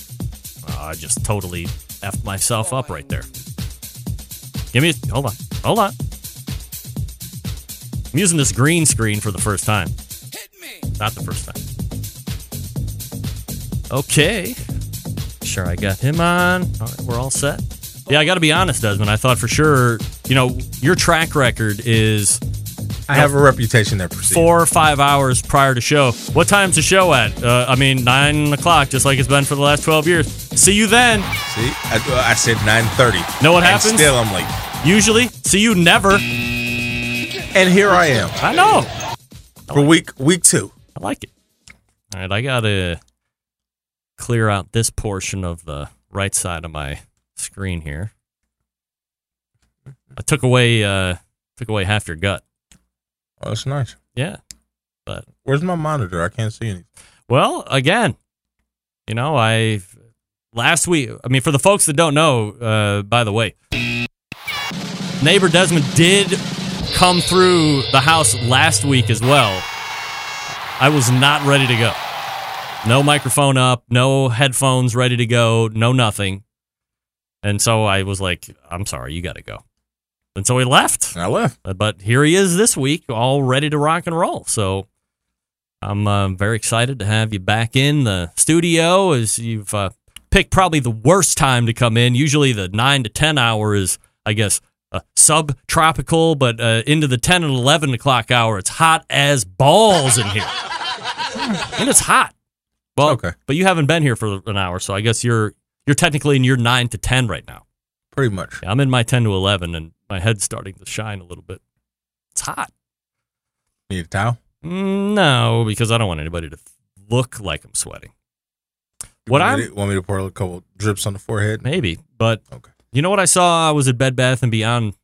I just totally effed myself up right there. Give me a hold on. I'm using this green screen for the first time. Hit me. Not the first time. Okay, sure I got him on. All right, we're all set. Yeah, I got to be honest, Desmond. I thought for sure. You know, your track record is... I have a reputation there. 4 or 5 hours prior to show. What time's the show at? 9 o'clock, just like it's been for the last 12 years. See you then. See? I said 9:30. Know what happens? And still I'm late. Usually, see you never. And here I am. I know. For week 2. I like it. All right, I got to clear out this portion of the right side of my screen here. I took away half your gut. Oh, that's nice. Yeah, but where's my monitor? I can't see anything. Well, again, you know, last week. I mean, for the folks that don't know, by the way, neighbor Desmond did come through the house last week as well. I was not ready to go. No microphone up. No headphones ready to go. No nothing. And so I was like, I'm sorry, you got to go. And so he left. And I left. But here he is this week, all ready to rock and roll. So I'm very excited to have you back in the studio, as you've picked probably the worst time to come in. Usually the 9 to 10 hour is, I guess, subtropical, but into the 10 and 11 o'clock hour, it's hot as balls in here. And it's hot. Well, okay. But you haven't been here for an hour, so I guess you're technically in your 9 to 10 right now. Pretty much. Yeah, I'm in my 10 to 11, and my head's starting to shine a little bit. It's hot. Need a towel? No, because I don't want anybody to look like I'm sweating. Want me to pour a couple drips on the forehead? Maybe, but okay. You know what I saw? I was at Bed Bath & Beyond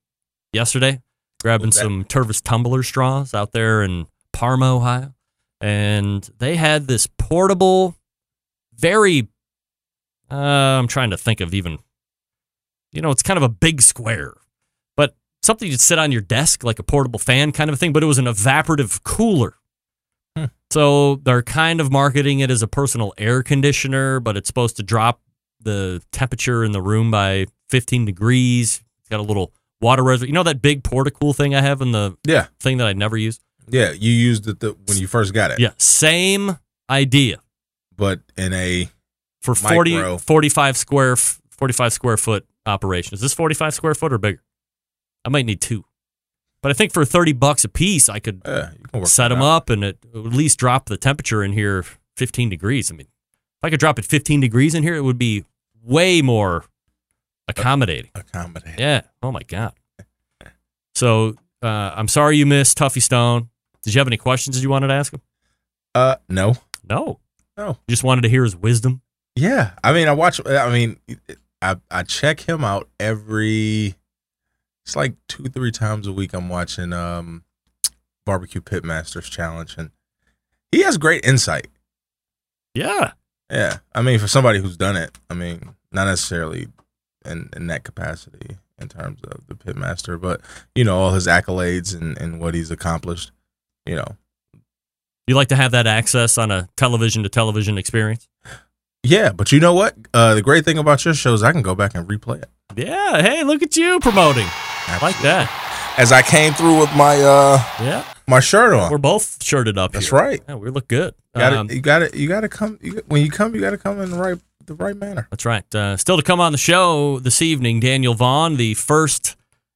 yesterday, grabbing some Tervis Tumbler straws out there in Parma, Ohio, and they had this portable, very... I'm trying to think of even... You know, it's kind of a big square, but something you'd sit on your desk, like a portable fan kind of thing, but it was an evaporative cooler. Hmm. So they're kind of marketing it as a personal air conditioner, but it's supposed to drop the temperature in the room by 15 degrees. It's got a little water reservoir. You know that big porta-cool thing I have in the thing that I never use? Yeah, you used it when you first got it. Yeah, same idea. But in a for 45 square foot operation. Is this 45 square foot or bigger? I might need 2. But I think for $30 a piece, I could set them up and it would at least drop the temperature in here 15 degrees. I mean, if I could drop it 15 degrees in here, it would be way more accommodating. Yeah. Oh, my God. So I'm sorry you missed Tuffy Stone. Did you have any questions that you wanted to ask him? No. You just wanted to hear his wisdom? Yeah. I check him out it's like 2-3 times a week. I'm watching Barbecue Pitmasters Challenge, and he has great insight. Yeah. Yeah. I mean, for somebody who's done it, I mean, not necessarily in that capacity in terms of the pitmaster, but, you know, all his accolades and what he's accomplished, you know. You like to have that access on a television-to-television experience? Yeah, but you know what? The great thing about your show is I can go back and replay it. Yeah, hey, look at you promoting. Absolutely. I like that. as I came through with my my shirt on. We're both shirted up. That's here. Right. Yeah, we look good. You gotta come in the right manner. That's right. Still to come on the show this evening, Daniel Vaughn, the first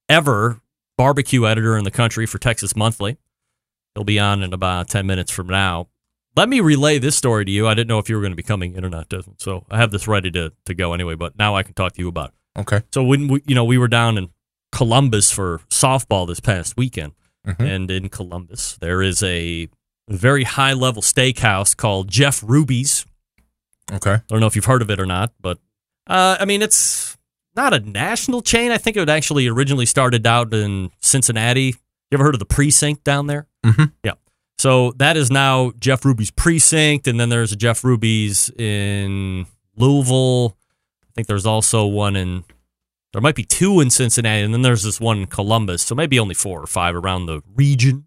ever barbecue editor in the country for Texas Monthly. He'll be on in about 10 minutes from now. Let me relay this story to you. I didn't know if you were going to be coming in or not, Desmond. So I have this ready to go anyway, but now I can talk to you about it. Okay. So when we were down in Columbus for softball this past weekend, mm-hmm. and in Columbus there is a very high-level steakhouse called Jeff Ruby's. Okay. I don't know if you've heard of it or not, but it's not a national chain. I think it actually originally started out in Cincinnati. You ever heard of the Precinct down there? Mm-hmm. Yeah. So that is now Jeff Ruby's Precinct, and then there's a Jeff Ruby's in Louisville. I think there's also one there might be two in Cincinnati, and then there's this one in Columbus, so maybe only 4 or 5 around the region.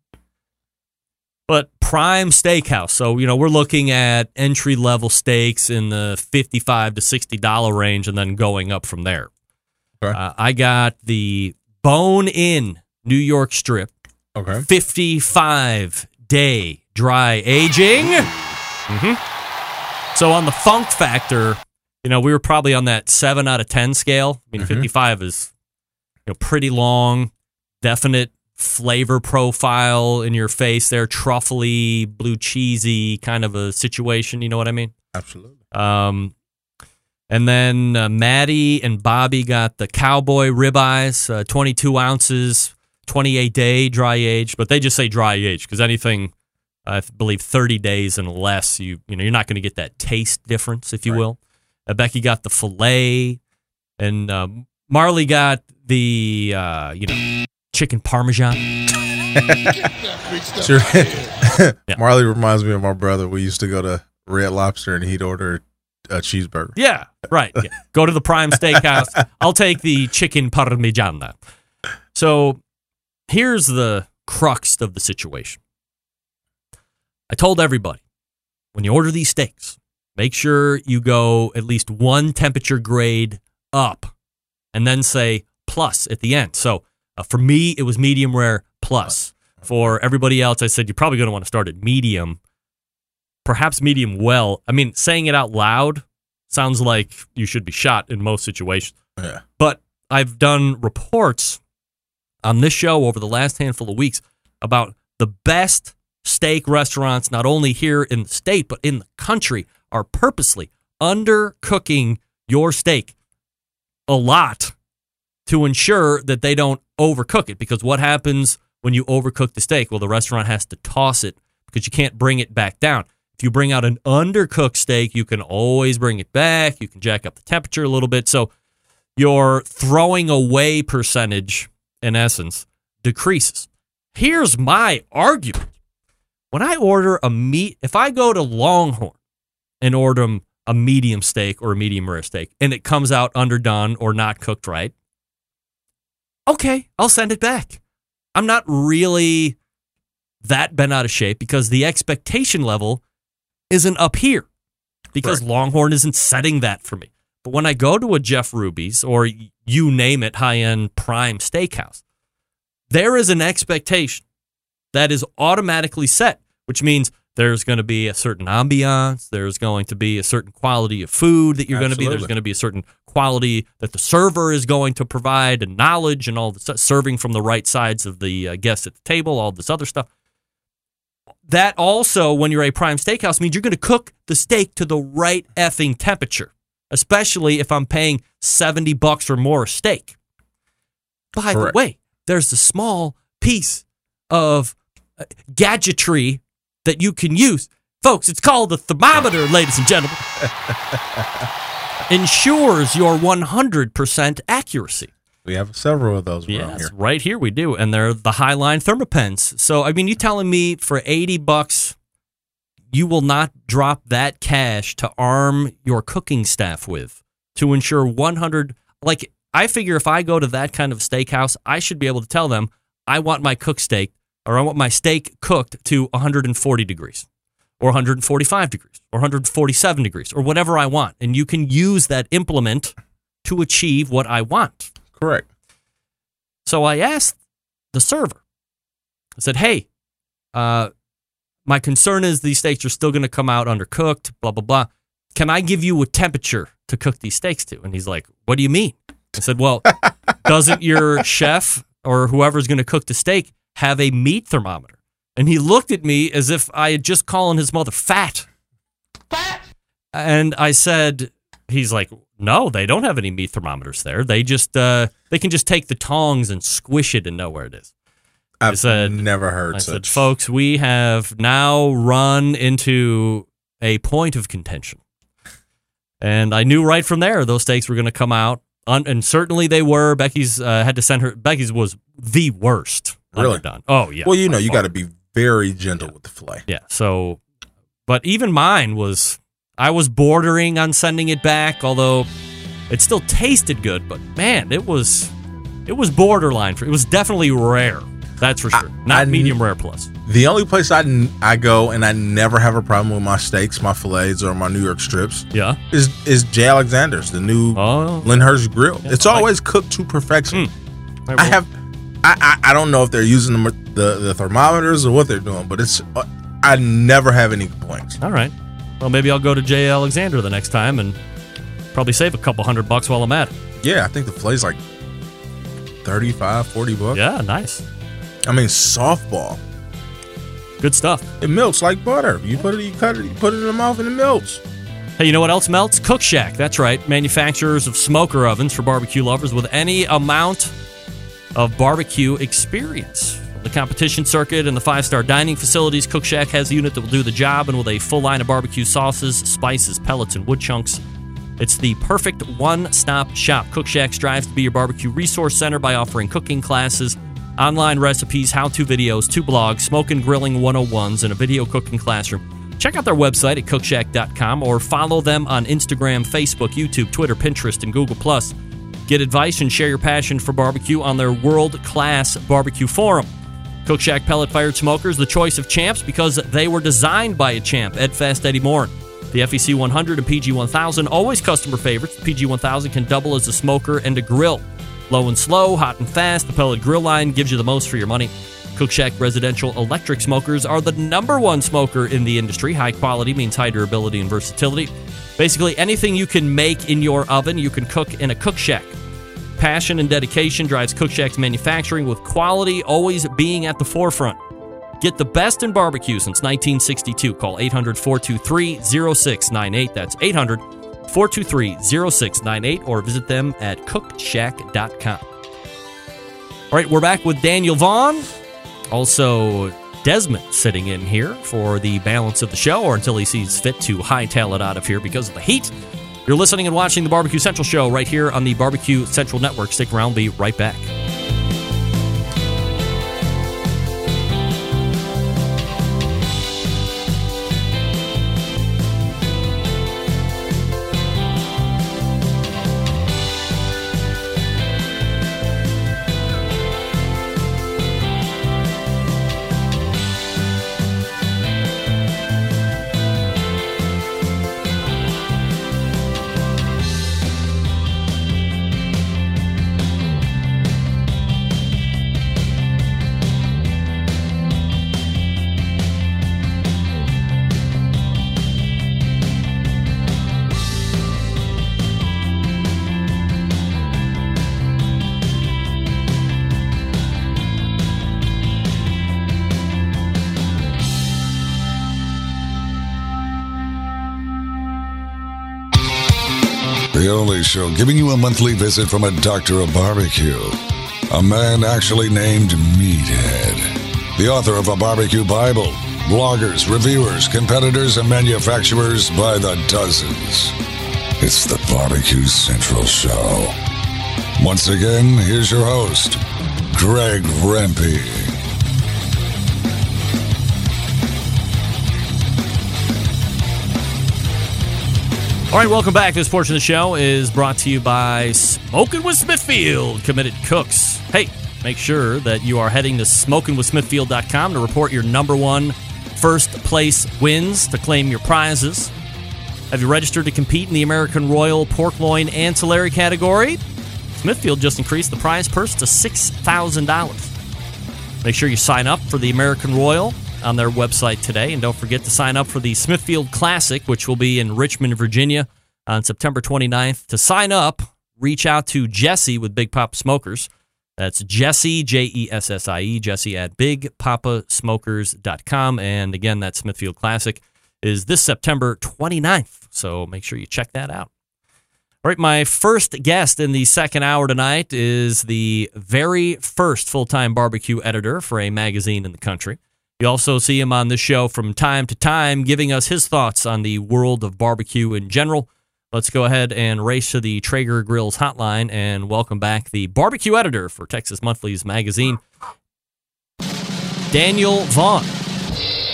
But prime steakhouse. So, we're looking at entry-level steaks in the $55 to $60 range and then going up from there. Okay. I got the bone-in New York strip. Okay. 55-day dry aging. Mm-hmm. So on the funk factor, we were probably on that 7 out of 10 scale. I mean, mm-hmm. 55 is pretty long, definite flavor profile in your face there, truffly, blue cheesy kind of a situation. You know what I mean? Absolutely. And then Maddie and Bobby got the cowboy ribeyes, 22 ounces, 28-day dry aged, but they just say dry aged because anything, I believe, 30 days and less, you're not going to get that taste difference, if you will. Becky got the filet, and Marley got the chicken parmesan. Yeah. Marley reminds me of my brother. We used to go to Red Lobster and he'd order a cheeseburger. Yeah, right. Yeah. Go to the prime steakhouse. I'll take the chicken parmesan. So here's the crux of the situation. I told everybody, when you order these steaks, make sure you go at least one temperature grade up and then say plus at the end. So for me, it was medium rare plus. For everybody else, I said, you're probably going to want to start at medium, perhaps medium well. I mean, saying it out loud sounds like you should be shot in most situations. Yeah. But I've done reports on this show over the last handful of weeks about the best steak restaurants, not only here in the state, but in the country, are purposely undercooking your steak a lot to ensure that they don't overcook it. Because what happens when you overcook the steak? Well, the restaurant has to toss it because you can't bring it back down. If you bring out an undercooked steak, you can always bring it back. You can jack up the temperature a little bit. So your throwing away percentage, in essence, decreases. Here's my argument. When I order a meat, if I go to Longhorn and order them a medium steak or a medium rare steak, and it comes out underdone or not cooked right, okay, I'll send it back. I'm not really that bent out of shape because the expectation level isn't up here because Longhorn isn't setting that for me. But when I go to a Jeff Ruby's or you name it, high-end prime steakhouse, there is an expectation that is automatically set, which means there's going to be a certain ambiance. There's going to be a certain quality of food that you're going to be. There's going to be a certain quality that the server is going to provide, and knowledge and all the serving from the right sides of the guests at the table, all this other stuff. That also, when you're a prime steakhouse, means you're going to cook the steak to the right effing temperature, especially if I'm paying $70 or more a steak. By the way, there's a small piece of gadgetry that you can use. Folks, it's called the thermometer, ladies and gentlemen. Ensures your 100% accuracy. We have several of those around here. Right here we do, and they're the Highline Thermapens. So, you telling me for $80, you will not drop that cash to arm your cooking staff with to ensure 100... Like, I figure if I go to that kind of steakhouse, I should be able to tell them, I want my cooked steak, or I want my steak cooked to 140 degrees or 145 degrees or 147 degrees or whatever I want. And you can use that implement to achieve what I want. Correct. So I asked the server. I said, hey, my concern is these steaks are still going to come out undercooked, blah, blah, blah. Can I give you a temperature to cook these steaks to? And he's like, what do you mean? I said, well, doesn't your chef or whoever's going to cook the steak have a meat thermometer? And he looked at me as if I had just called his mother fat. Fat? And I said, he's like, no, they don't have any meat thermometers there. They just, they can just take the tongs and squish it and know where it is. I said, folks, we have now run into a point of contention. And I knew right from there those steaks were going to come out. And certainly they were. Becky's had to send her. Becky's was the worst. Really? Underdone. Oh, yeah. Well, you know, you got to be very gentle with the filet. Yeah. So, but even mine was, I was bordering on sending it back, although it still tasted good. But man, it was borderline. It was definitely rare. That's for sure. Not medium rare plus. The only place I go and I never have a problem with my steaks, my fillets, or my New York strips is Jay Alexander's, the new Lyndhurst grill. Yeah, it's always cooked to perfection. I don't know if they're using the thermometers or what they're doing, but it's I never have any complaints. All right. Well, maybe I'll go to Jay Alexander the next time and probably save a couple $100 while I'm at it. Yeah, I think the filet's like $35, $40. Yeah, nice. I mean, softball. Good stuff. It melts like butter. You put it, you cut it, you put it in the mouth, and it melts. Hey, you know what else melts? Cook Shack. That's right. Manufacturers of smoker ovens for barbecue lovers with any amount of barbecue experience. The competition circuit and the five-star dining facilities, Cook Shack has a unit that will do the job, and with a full line of barbecue sauces, spices, pellets, and wood chunks. It's the perfect one-stop shop. Cook Shack strives to be your barbecue resource center by offering cooking classes, online recipes, how-to videos, two blogs, smoke and grilling 101s, and a video cooking classroom. Check out their website at cookshack.com or follow them on Instagram, Facebook, YouTube, Twitter, Pinterest, and Google+. Get advice and share your passion for barbecue on their world-class barbecue forum. Cook Shack pellet-fired smokers, the choice of champs because they were designed by a champ, Ed Fast Eddie Morin. The FEC 100 and PG 1000, always customer favorites. The PG 1000 can double as a smoker and a grill. Low and slow, hot and fast, the pellet grill line gives you the most for your money. Cook Shack residential electric smokers are the #1 smoker in the industry. High quality means high durability and versatility. Basically, anything you can make in your oven, you can cook in a Cook Shack. Passion and dedication drives Cook Shack's manufacturing, with quality always being at the forefront. Get the best in barbecue since 1962. Call 800-423-0698. That's 800-423-0698, or visit them at cookshack.com. All right, we're back with Daniel Vaughn. Also, Desmond sitting in here for the balance of the show, or until he sees fit to hightail it out of here because of the heat. You're listening and watching the Barbecue Central Show right here on the Barbecue Central Network. Stick around, be right back. Show giving you a monthly visit from a doctor of barbecue, a man actually named Meathead, the author of a barbecue Bible, bloggers, reviewers, competitors, and manufacturers by the dozens. It's the Barbecue Central Show. Once again, here's your host, Greg Rempe. All right, welcome back. This portion of the show is brought to you by Smokin' with Smithfield, committed cooks. Hey, make sure that you are heading to smokinwithsmithfield.com to report your #1 first place wins to claim your prizes. Have you registered to compete in the American Royal Pork Loin Ancillary category? Smithfield just increased the prize purse to $6,000. Make sure you sign up for the American Royal on their website today. And don't forget to sign up for the Smithfield Classic, which will be in Richmond, Virginia on September 29th. To sign up, reach out to Jesse with Big Papa Smokers. That's Jesse, Jessie, Jesse at BigPapaSmokers.com. And again, that Smithfield Classic is this September 29th. So make sure you check that out. All right, my first guest in the second hour tonight is the very first full-time barbecue editor for a magazine in the country. You also see him on this show from time to time, giving us his thoughts on the world of barbecue in general. Let's go ahead and race to the Traeger Grills hotline and welcome back the barbecue editor for Texas Monthly's magazine, Daniel Vaughn,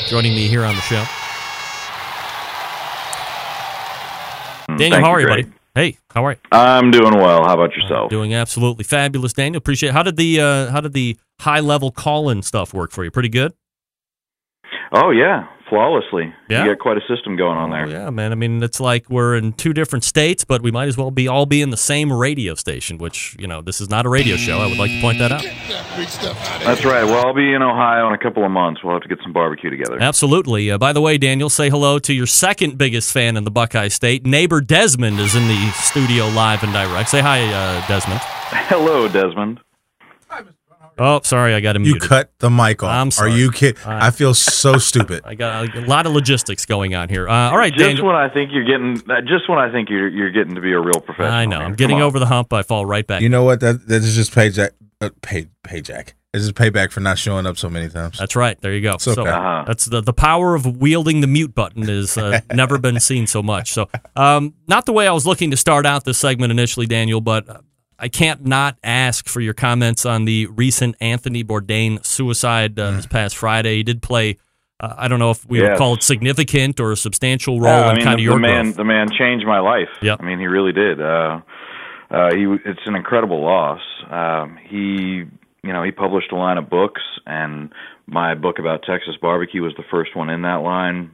joining me here on the show. Daniel, how are you, buddy? Hey, how are you? I'm doing well. How about yourself? Doing absolutely fabulous, Daniel. Appreciate it. How did the high-level call-in stuff work for you? Pretty good? Oh, yeah. Flawlessly. Yeah? You got quite a system going on there. Oh, yeah, man. I mean, it's like we're in two different states, but we might as well be in the same radio station, which, you know, this is not a radio show. I would like to point that out. That's right. Well, I'll be in Ohio in a couple of months. We'll have to get some barbecue together. Absolutely. By the way, Daniel, say hello to your second biggest fan in the Buckeye State. Neighbor Desmond is in the studio live and direct. Say hi, Desmond. Hello, Desmond. Oh, sorry, I got him muted. You cut the mic off. I'm sorry. Are you kidding? I feel so stupid. I got a lot of logistics going on here. All right, Daniel. Just when I think you're getting to be a real professional. I know. I'm getting over the hump. I fall right back. You know what? That is just payback. This is payback for not showing up so many times. That's right. There you go. It's okay. That's the power of wielding the mute button is never been seen so much. So, not the way I was looking to start out this segment initially, Daniel, but. I can't not ask for your comments on the recent Anthony Bourdain suicide this past Friday. He did play, I don't know if we would call it significant or a substantial role in kind of your growth. The man changed my life. Yep. I mean, he really did. It's an incredible loss. He published a line of books, and my book about Texas barbecue was the first one in that line.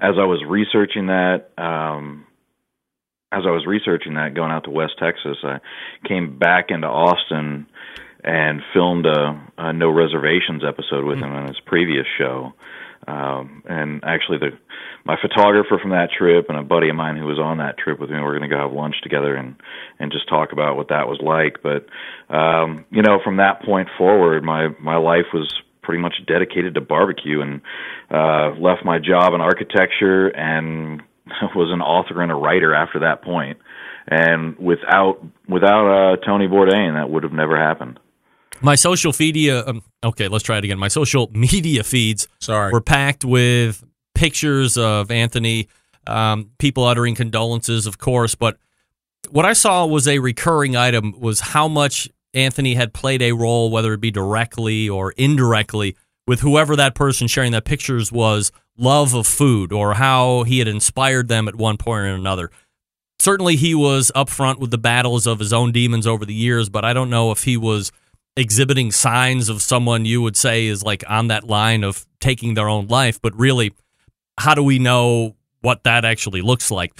As I was researching that, going out to West Texas, I came back into Austin and filmed a No Reservations episode with him on his previous show. And actually, my photographer from that trip and a buddy of mine who was on that trip with me, we're going to go have lunch together and just talk about what that was like. But, from that point forward, my life was pretty much dedicated to barbecue, and left my job in architecture and was an author and a writer after that point. And without Tony Bourdain, that would have never happened. My social media... okay, let's try it again. My social media feeds were packed with pictures of Anthony, people uttering condolences, of course, but what I saw was a recurring item was how much Anthony had played a role, whether it be directly or indirectly, with whoever that person sharing that pictures was, love of food or how he had inspired them at one point or another. Certainly he was upfront with the battles of his own demons over the years, but I don't know if he was exhibiting signs of someone you would say is like on that line of taking their own life, but really, how do we know what that actually looks like?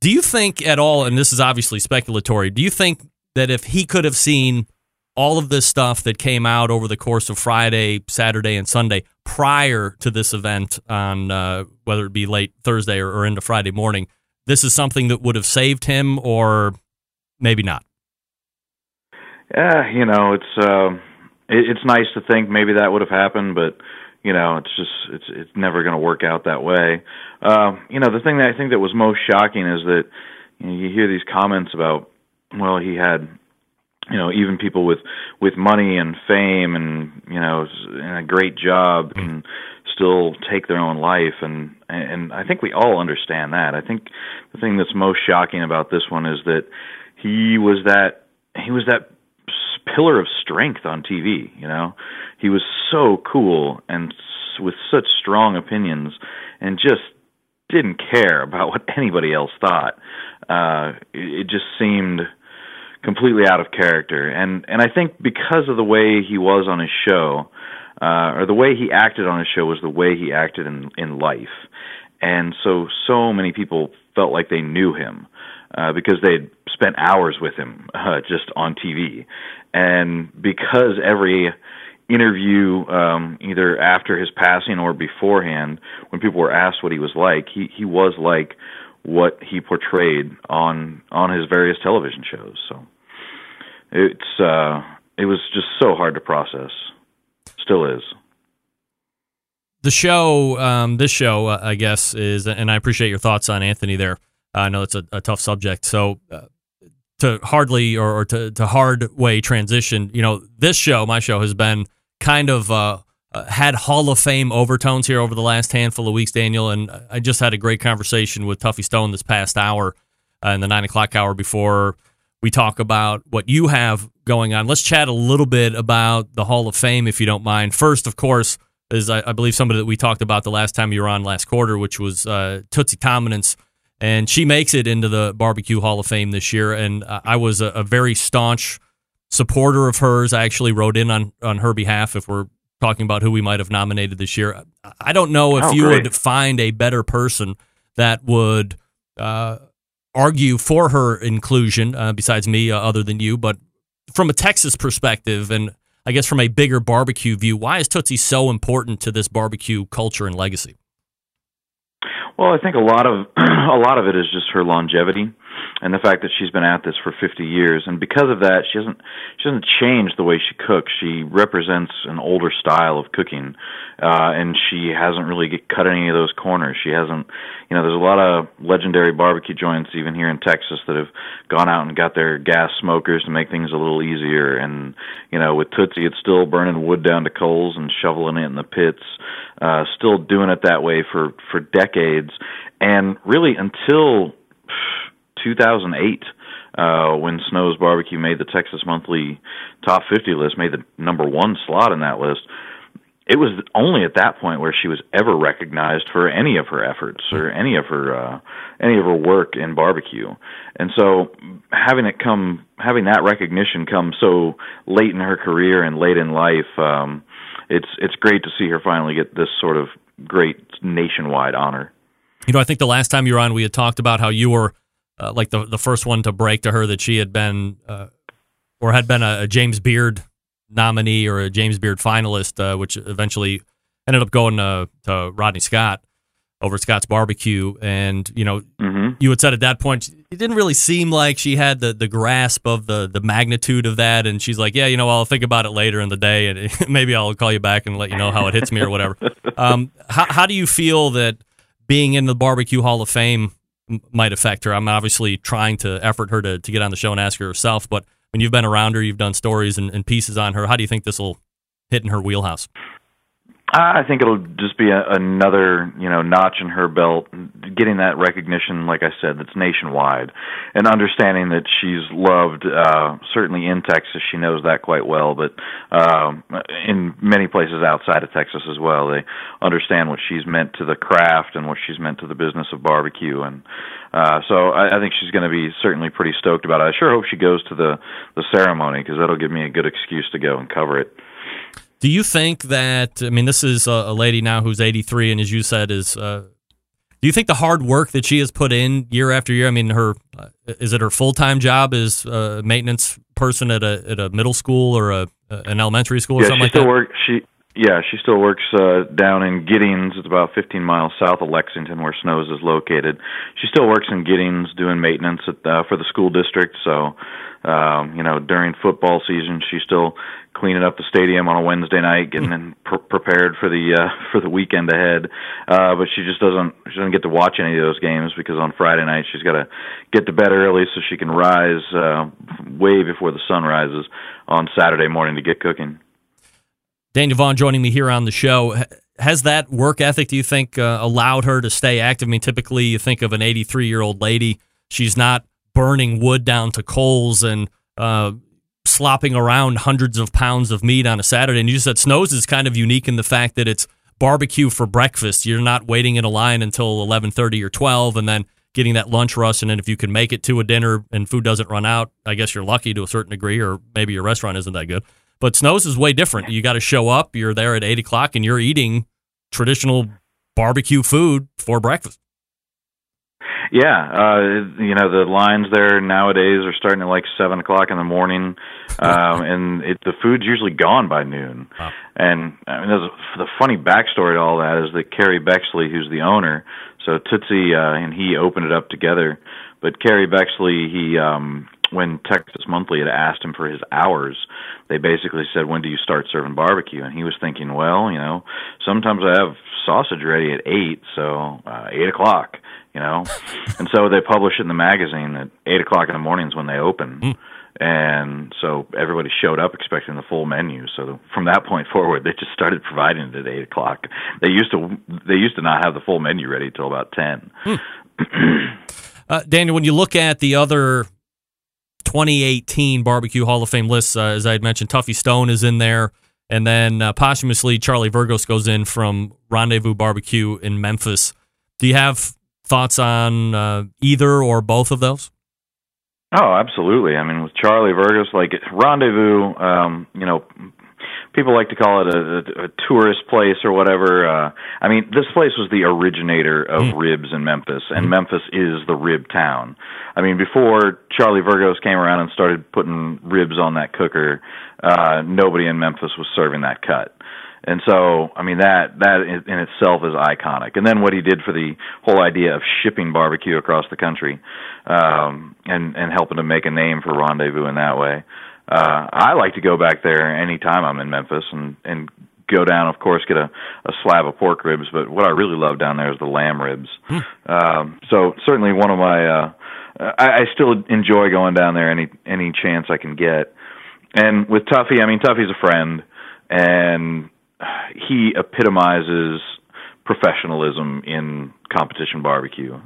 Do you think at all, and this is obviously speculatory, do you think that if he could have seen all of this stuff that came out over the course of Friday, Saturday, and Sunday prior to this event on whether it be late Thursday or into Friday morning, this is something that would have saved him or maybe not? Yeah, it's nice to think maybe that would have happened, but, it's never going to work out that way. The thing that I think that was most shocking is that you hear these comments about, well, he had... even people with money and fame and a great job can still take their own life. And I think we all understand that. I think the thing that's most shocking about this one is that he was that pillar of strength on TV. He was so cool and with such strong opinions and just didn't care about what anybody else thought. It just seemed completely out of character, and I think because of the way he was on his show, or the way he acted on his show was the way he acted in life, and so many people felt like they knew him because they'd spent hours with him just on TV, and because every interview either after his passing or beforehand, when people were asked what he was like, he was like what he portrayed on his various television shows. So it's it was just so hard to process. Still is. The show, this show, I guess, is, and I appreciate your thoughts on Anthony there. I know it's a tough subject, so to hardly or to hard way transition, you know, this show, my show, has been kind of had Hall of Fame overtones here over the last handful of weeks, Daniel, and I just had a great conversation with Tuffy Stone this past hour in the 9 o'clock hour before we talk about what you have going on. Let's chat a little bit about the Hall of Fame, if you don't mind. First, of course, is I believe somebody that we talked about the last time you were on last quarter, which was Tootsie Tomanetz, and she makes it into the Barbecue Hall of Fame this year, and I was a very staunch supporter of hers. I actually wrote in on her behalf if we're talking about who we might have nominated this year. I don't know if would find a better person that would argue for her inclusion, besides me, other than you, but from a Texas perspective and I guess from a bigger barbecue view, why is Tootsie so important to this barbecue culture and legacy? Well, I think a lot of it is just her longevity and the fact that she's been at this for 50 years, and because of that, she doesn't change the way she cooks. She represents an older style of cooking, and she hasn't really cut any of those corners. She hasn't, you know, there's a lot of legendary barbecue joints even here in Texas that have gone out and got their gas smokers to make things a little easier. And you know, with Tootsie, it's still burning wood down to coals and shoveling it in the pits, still doing it that way for decades, and really until 2008, when Snow's Barbecue made the Texas Monthly Top 50 list, made the number 1 slot in that list, it was only at that point where she was ever recognized for any of her efforts or any of her work in barbecue. And so having that recognition come so late in her career and late in life, it's great to see her finally get this sort of great nationwide honor. You know, I think the last time you were on, we had talked about how you were like the first one to break to her that she had been a James Beard nominee or a James Beard finalist, which eventually ended up going to Rodney Scott over at Scott's Barbecue. And, you know, you had said at that point, it didn't really seem like she had the grasp of the magnitude of that. And she's like, yeah, you know, I'll think about it later in the day, and maybe I'll call you back and let you know how it hits me or whatever. How do you feel that being in the Barbecue Hall of Fame might affect her? I'm obviously trying to effort her to get on the show and ask her herself, but when you've been around her, you've done stories and pieces on her. How do you think this will hit in her wheelhouse? I think it'll just be another, you know, notch in her belt, getting that recognition, like I said, that's nationwide, and understanding that she's loved, certainly in Texas. She knows that quite well, but in many places outside of Texas as well, they understand what she's meant to the craft and what she's meant to the business of barbecue. And so I think she's going to be certainly pretty stoked about it. I sure hope she goes to the ceremony, because that'll give me a good excuse to go and cover it. Do you think that, I mean, this is a lady now who's 83, and as you said, is, do you think the hard work that she has put in year after year, I mean, is it her full-time job as a maintenance person at a middle school or an elementary school or something like that? She still works down in Giddings. It's about 15 miles south of Lexington, where Snow's is located. She still works in Giddings doing maintenance for the school district. So, you know, during football season, she's still cleaning up the stadium on a Wednesday night, getting prepared for the weekend ahead. But she doesn't get to watch any of those games, because on Friday night she's got to get to bed early so she can rise way before the sun rises on Saturday morning to get cooking. Daniel Vaughn joining me here on the show. Has that work ethic, do you think, allowed her to stay active? I mean, typically you think of an 83-year-old lady, she's not burning wood down to coals and slopping around hundreds of pounds of meat on a Saturday. And you said Snow's is kind of unique in the fact that it's barbecue for breakfast. You're not waiting in a line until 11:30 or 12 and then getting that lunch rush. And then if you can make it to a dinner and food doesn't run out, I guess you're lucky to a certain degree, or maybe your restaurant isn't that good. But Snow's is way different. You got to show up. You're there at 8 o'clock, and you're eating traditional barbecue food for breakfast. Yeah, you know, the lines there nowadays are starting at like 7 o'clock in the morning, and the food's usually gone by noon. Wow. And I mean, the funny backstory to all that is that Kerry Bexley, who's the owner, so Tootsie and he opened it up together, but Kerry Bexley, he when Texas Monthly had asked him for his hours, they basically said, when do you start serving barbecue? And he was thinking, well, you know, sometimes I have sausage ready at 8, so 8 o'clock, you know. And so they publish it in the magazine at 8 o'clock in the morning is when they open. Mm. And so everybody showed up expecting the full menu. So from that point forward, they just started providing it at 8 o'clock. They used to not have the full menu ready till about 10. Mm. Daniel, when you look at the other 2018 Barbecue Hall of Fame lists, as I had mentioned, Tuffy Stone is in there, and then posthumously Charlie Vergos goes in from Rendezvous Barbecue in Memphis. Do you have thoughts on either or both of those? Oh, absolutely. I mean, with Charlie Vergos, like Rendezvous, you know, people like to call it a tourist place or whatever. I mean, this place was the originator of ribs in Memphis, and Memphis is the rib town. I mean, before Charlie Vergos came around and started putting ribs on that cooker, nobody in Memphis was serving that cut. And so, I mean, that in itself is iconic. And then what he did for the whole idea of shipping barbecue across the country, and helping to make a name for Rendezvous in that way. I like to go back there anytime I'm in Memphis and go down, of course, get a slab of pork ribs. But what I really love down there is the lamb ribs. So certainly one of my I still enjoy going down there any chance I can get. And with Tuffy, I mean, Tuffy's a friend, and he epitomizes professionalism in competition barbecue,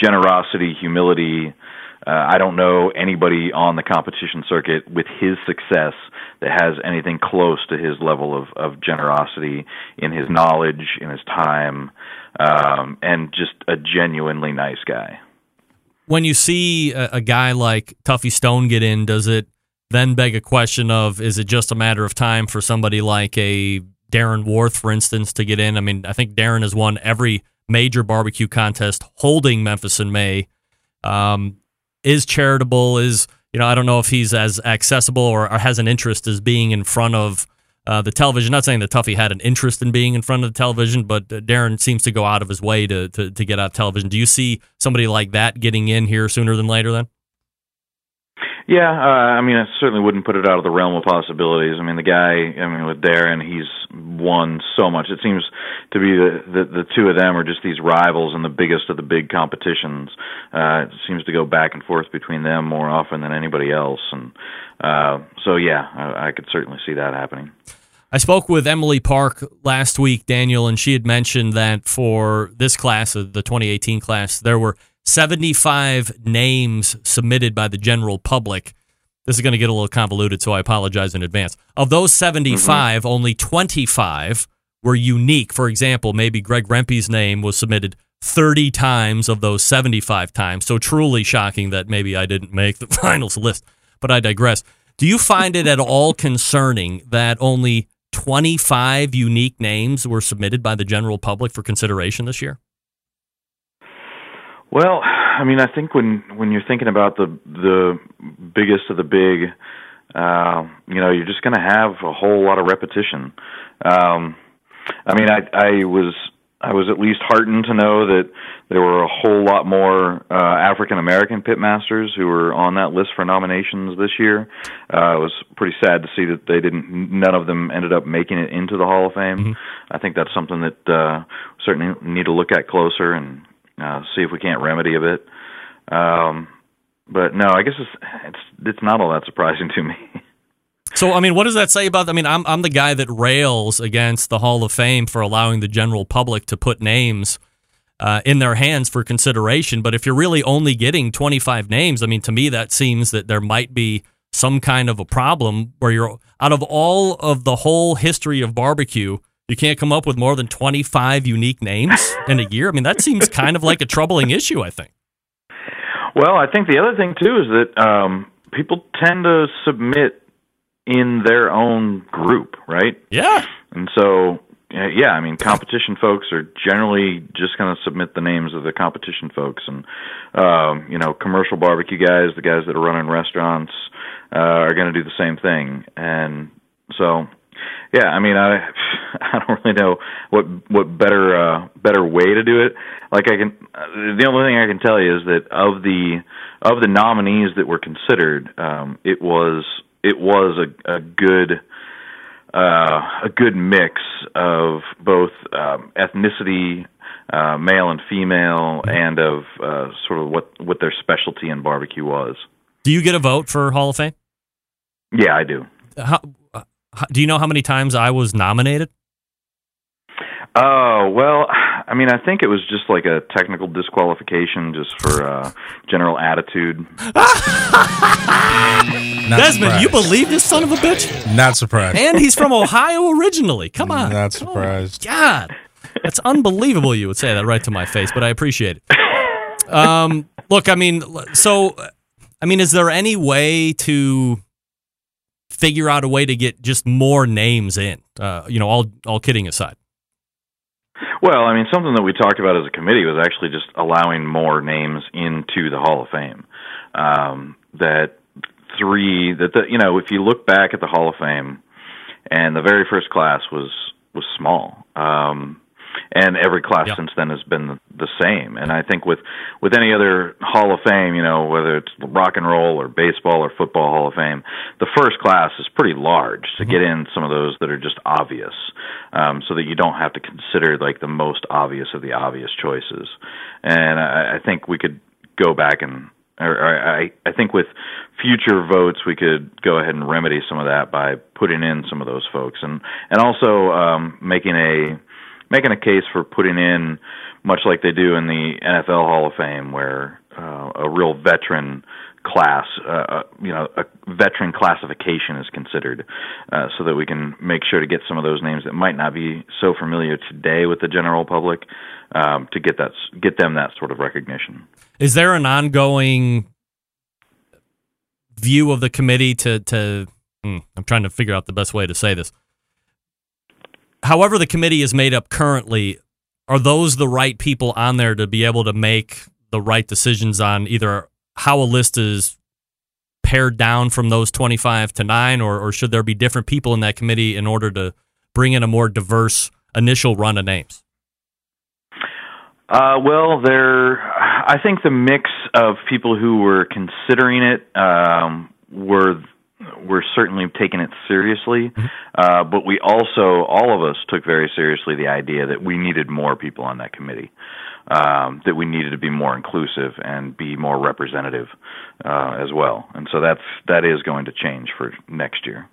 generosity, humility. I don't know anybody on the competition circuit with his success that has anything close to his level of generosity in his knowledge, in his time, and just a genuinely nice guy. When you see a guy like Tuffy Stone get in, does it then beg a question of, is it just a matter of time for somebody like a Darren Worth, for instance, to get in? I mean, I think Darren has won every major barbecue contest holding Memphis in May. Is charitable, is, you know, I don't know if he's as accessible or has an interest as being in front of the television. Not saying that Tuffy had an interest in being in front of the television, but Darren seems to go out of his way to get out of television. Do you see somebody like that getting in here sooner than later then? Yeah, I mean, I certainly wouldn't put it out of the realm of possibilities. I mean, the guy, I mean, with Darren, he's won so much. It seems to be the two of them are just these rivals in the biggest of the big competitions. It seems to go back and forth between them more often than anybody else. And so, yeah, I could certainly see that happening. I spoke with Emily Park last week, Daniel, and she had mentioned that for this class, the 2018 class, there were 75 names submitted by the general public. This is going to get a little convoluted, so I apologize in advance. Of those 75, only 25 were unique. For example, maybe Greg Rempe's name was submitted 30 times of those 75 times. So truly shocking that maybe I didn't make the finals list, but I digress. Do you find it at all concerning that only 25 unique names were submitted by the general public for consideration this year? Well, I mean, I think when you're thinking about the biggest of the big, you know, you're just going to have a whole lot of repetition. I mean, I was at least heartened to know that there were a whole lot more African American pitmasters who were on that list for nominations this year. It was pretty sad to see that they none of them ended up making it into the Hall of Fame. I think that's something that certainly need to look at closer and see if we can't remedy a bit. But no, I guess it's not all that surprising to me. So, I mean, what does that say about, I mean, I'm the guy that rails against the Hall of Fame for allowing the general public to put names in their hands for consideration. But if you're really only getting 25 names, I mean, to me, that seems that there might be some kind of a problem where you're out of all of the whole history of barbecue, you can't come up with more than 25 unique names in a year? I mean, that seems kind of like a troubling issue, I think. Well, I think the other thing, too, is that people tend to submit in their own group, right? Yeah. And so yeah, I mean, competition folks are generally just going to submit the names of the competition folks, and you know, commercial barbecue guys, the guys that are running restaurants, are going to do the same thing. And so, yeah, I mean, I don't really know what better way to do it. Like, the only thing I can tell you is that of the nominees that were considered, it was a good. A good mix of both ethnicity, male and female, and of sort of what their specialty in barbecue was. Do you get a vote for Hall of Fame? Yeah, I do. Do you know how many times I was nominated? Oh, well, I mean, I think it was just like a technical disqualification just for general attitude. Desmond, you believe this son of a bitch? Not surprised. And he's from Ohio originally. Come on. Not surprised. Oh, God. That's unbelievable you would say that right to my face, but I appreciate it. Look, I mean, is there any way to figure out a way to get just more names in? You know, all kidding aside. Well, I mean, something that we talked about as a committee was actually just allowing more names into the Hall of Fame. You know, if you look back at the Hall of Fame, and the very first class was small, and every class since then has been the same. And I think with any other Hall of Fame, you know, whether it's rock and roll or baseball or football Hall of Fame, the first class is pretty large to get in some of those that are just obvious, so that you don't have to consider, like, the most obvious of the obvious choices. And I think we could go back and... I think with future votes, we could go ahead and remedy some of that by putting in some of those folks, and also making a case for putting in, much like they do in the NFL Hall of Fame, where a real veteran class, a veteran classification is considered, so that we can make sure to get some of those names that might not be so familiar today with the general public, to get them that sort of recognition. Is there an ongoing view of the committee to I'm trying to figure out the best way to say this. However the committee is made up currently, are those the right people on there to be able to make the right decisions on either how a list is pared down from those 25 to 9, or should there be different people in that committee in order to bring in a more diverse initial run of names? Well, I think the mix of people who were considering it were certainly taking it seriously, but we also, all of us, took very seriously the idea that we needed more people on that committee, that we needed to be more inclusive and be more representative as well. And so that is going to change for next year.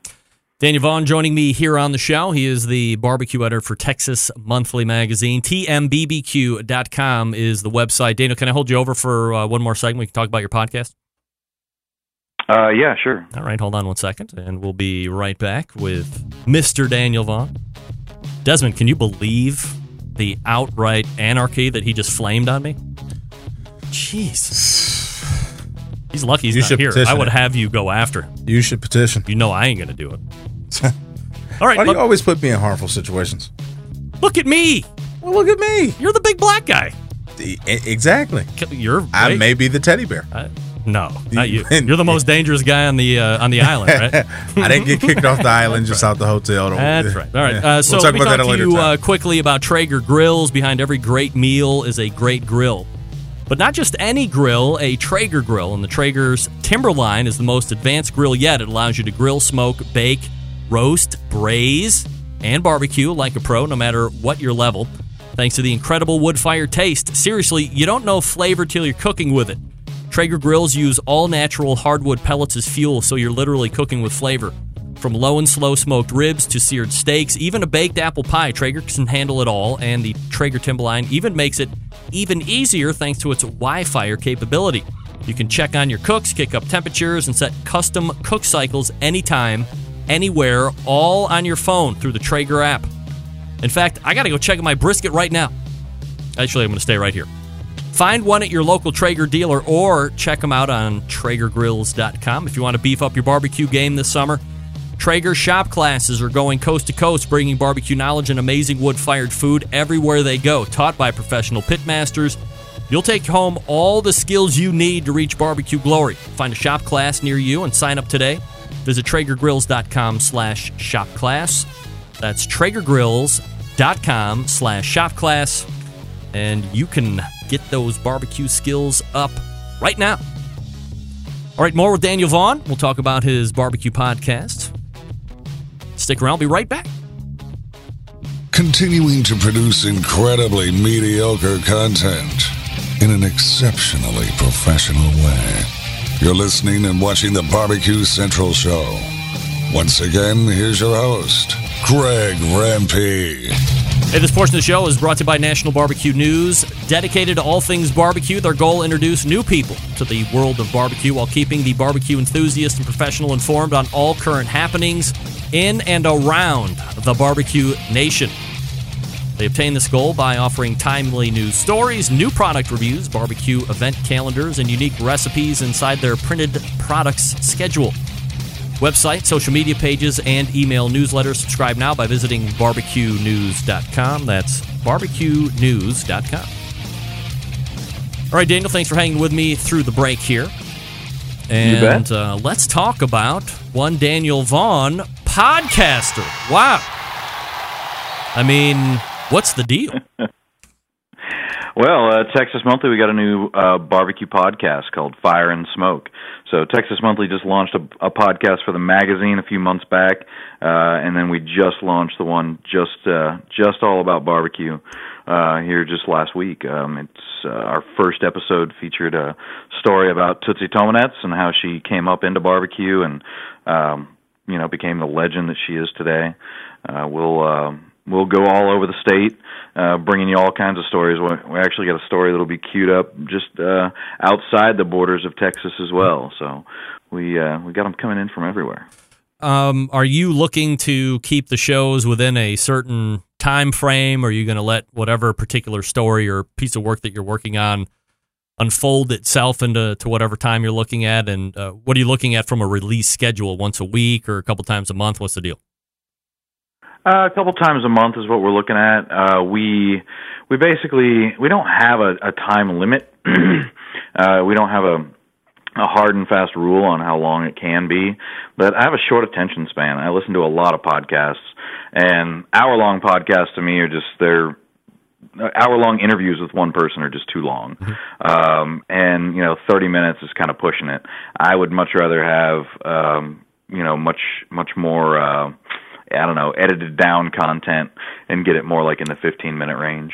Daniel Vaughn joining me here on the show. He is the barbecue editor for Texas Monthly magazine. TMBBQ.com is the website. Daniel, can I hold you over for one more segment? We can talk about your podcast. Yeah, sure. All right, hold on one second, and we'll be right back with Mr. Daniel Vaughn. Desmond, can you believe the outright anarchy that he just flamed on me? Jeez. He's lucky he's not here. I would have you go after him. You should petition. You know I ain't going to do it. All right. Why do you always put me in harmful situations? Look at me. Well, look at me. You're the big black guy. Exactly. I may be the teddy bear. No, not you. You're the most dangerous guy on the island, right? I didn't get kicked off the island, just out the hotel. That's right. All right. So we'll talk to you quickly about Traeger grills. Behind every great meal is a great grill. But not just any grill, a Traeger grill. And the Traeger's Timberline is the most advanced grill yet. It allows you to grill, smoke, bake, roast, braise, and barbecue like a pro, no matter what your level. Thanks to the incredible wood-fired taste. Seriously, you don't know flavor till you're cooking with it. Traeger grills use all-natural hardwood pellets as fuel, so you're literally cooking with flavor. From low and slow smoked ribs to seared steaks, even a baked apple pie, Traeger can handle it all, and the Traeger Timberline even makes it even easier thanks to its Wi-Fi capability. You can check on your cooks, kick up temperatures, and set custom cook cycles anytime, anywhere, all on your phone through the Traeger app. In fact, I gotta go check my brisket right now. Actually, I'm gonna stay right here. Find one at your local Traeger dealer or check them out on TraegerGrills.com if you want to beef up your barbecue game this summer. Traeger shop classes are going coast to coast, bringing barbecue knowledge and amazing wood-fired food everywhere they go, taught by professional pitmasters. You'll take home all the skills you need to reach barbecue glory. Find a shop class near you and sign up today. Visit TraegerGrills.com/shopclass. That's TraegerGrills.com/shopclass. And you can get those barbecue skills up right now. All right, more with Daniel Vaughn. We'll talk about his barbecue podcast. Stick around. I'll be right back. Continuing to produce incredibly mediocre content in an exceptionally professional way. You're listening and watching the Barbecue Central Show. Once again, here's your host, Greg Rempe. Hey, this portion of the show is brought to you by National Barbecue News, dedicated to all things barbecue. Their goal, introduce new people to the world of barbecue while keeping the barbecue enthusiast and professional informed on all current happenings in and around the barbecue nation. They obtain this goal by offering timely news stories, new product reviews, barbecue event calendars, and unique recipes inside their printed products schedule. Website, social media pages, and email newsletters. Subscribe now by visiting barbecuenews.com. That's barbecuenews.com. All right, Daniel, thanks for hanging with me through the break here. And let's talk about one Daniel Vaughn, podcaster. Wow. I mean, what's the deal? Well, Texas Monthly, we got a new barbecue podcast called Fire and Smoke. So Texas Monthly just launched a podcast for the magazine a few months back, and then we just launched the one just all about barbecue here just last week. It's our first episode featured a story about Tootsie Tomanetz and how she came up into barbecue and became the legend that she is today. We'll go all over the state, bringing you all kinds of stories. We actually got a story that'll be queued up just outside the borders of Texas as well. So we got them coming in from everywhere. Are you looking to keep the shows within a certain time frame? Or are you going to let whatever particular story or piece of work that you're working on unfold itself into whatever time you're looking at? And what are you looking at from a release schedule? Once a week or a couple times a month? What's the deal? A couple times a month is what we're looking at. We basically don't have a time limit. We don't have a hard and fast rule on how long it can be. But I have a short attention span. I listen to a lot of podcasts, and hour-long podcasts to me are just hour-long interviews with one person are just too long. And 30 minutes is kind of pushing it. I would much rather have much more. Edited down content and get it more like in the 15-minute range.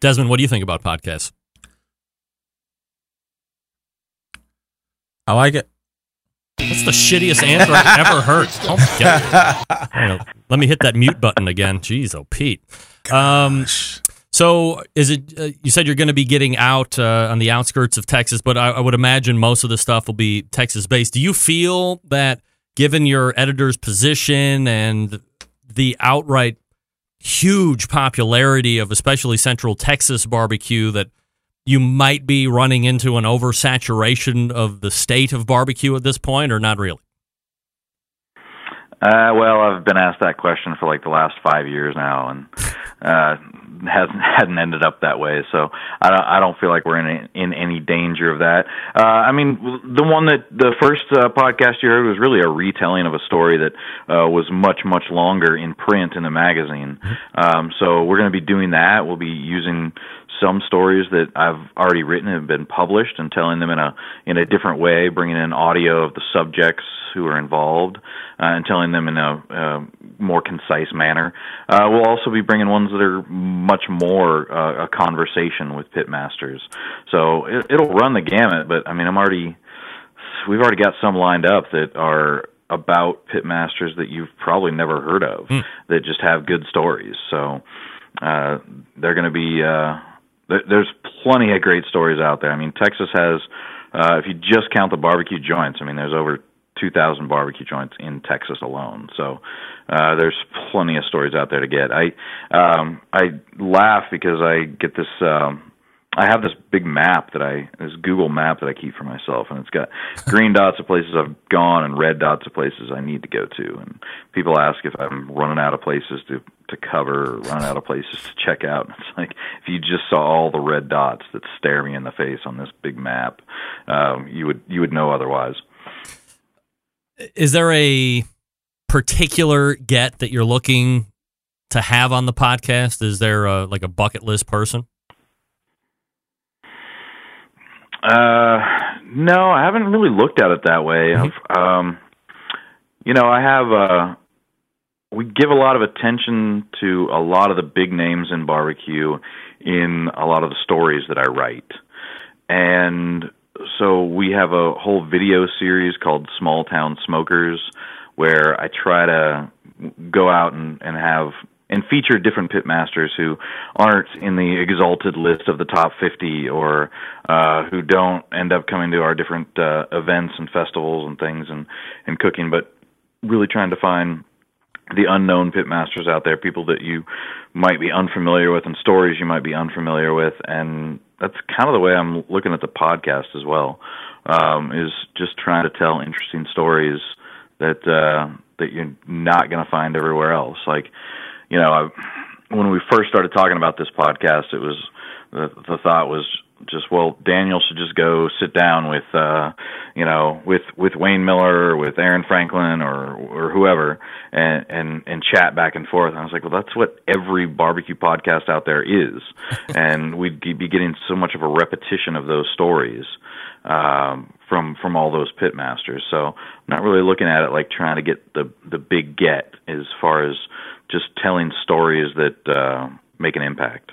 Desmond, what do you think about podcasts? I like it. That's the shittiest answer I've ever heard. Oh my God. Let me hit that mute button again. Jeez, oh, Pete. So is it? You said you're going to be getting out on the outskirts of Texas, but I would imagine most of the stuff will be Texas-based. Do you feel that, given your editor's position and the outright huge popularity of especially Central Texas barbecue, that you might be running into an oversaturation of the state of barbecue at this point, or not really? Well, I've been asked that question for like the last 5 years now, and hadn't ended up that way. So I don't feel like we're in any danger of that. The first podcast you heard was really a retelling of a story that was much longer in print in the magazine. So we're going to be doing that. We'll be using some stories that I've already written and have been published and telling them in a different way, bringing in audio of the subjects who are involved and telling them in a more concise manner. We'll also be bringing ones that are much more a conversation with pitmasters. So it'll run the gamut, but we've already got some lined up that are about pitmasters that you've probably never heard of that just have good stories. So they're going to be... There's plenty of great stories out there. Texas has, if you just count the barbecue joints, there's over 2,000 barbecue joints in Texas alone. So there's plenty of stories out there to get. I laugh because I get this I have this big map that this Google map that I keep for myself, and it's got green dots of places I've gone and red dots of places I need to go to. And people ask if I'm running out of places to cover or running out of places to check out. And it's like, if you just saw all the red dots that stare me in the face on this big map, you would know otherwise. Is there a particular get that you're looking to have on the podcast? Is there a bucket list person? No, I haven't really looked at it that way. I've, we give a lot of attention to a lot of the big names in barbecue in a lot of the stories that I write. And so we have a whole video series called Small Town Smokers, where I try to go out and have and feature different pitmasters who aren't in the exalted list of the top 50 or who don't end up coming to our different events and festivals and things and cooking, but really trying to find the unknown pitmasters out there, people that you might be unfamiliar with and stories you might be unfamiliar with. And that's kind of the way I'm looking at the podcast as well, is just trying to tell interesting stories that you're not going to find everywhere else. Like, you know, when we first started talking about this podcast, it was the thought was just, well, Daniel should just go sit down with Wayne Miller or with Aaron Franklin or whoever and chat back and forth. And I was like, well, that's what every barbecue podcast out there is. And we'd be getting so much of a repetition of those stories from all those pitmasters. So I'm not really looking at it like trying to get the big get as far as just telling stories that make an impact.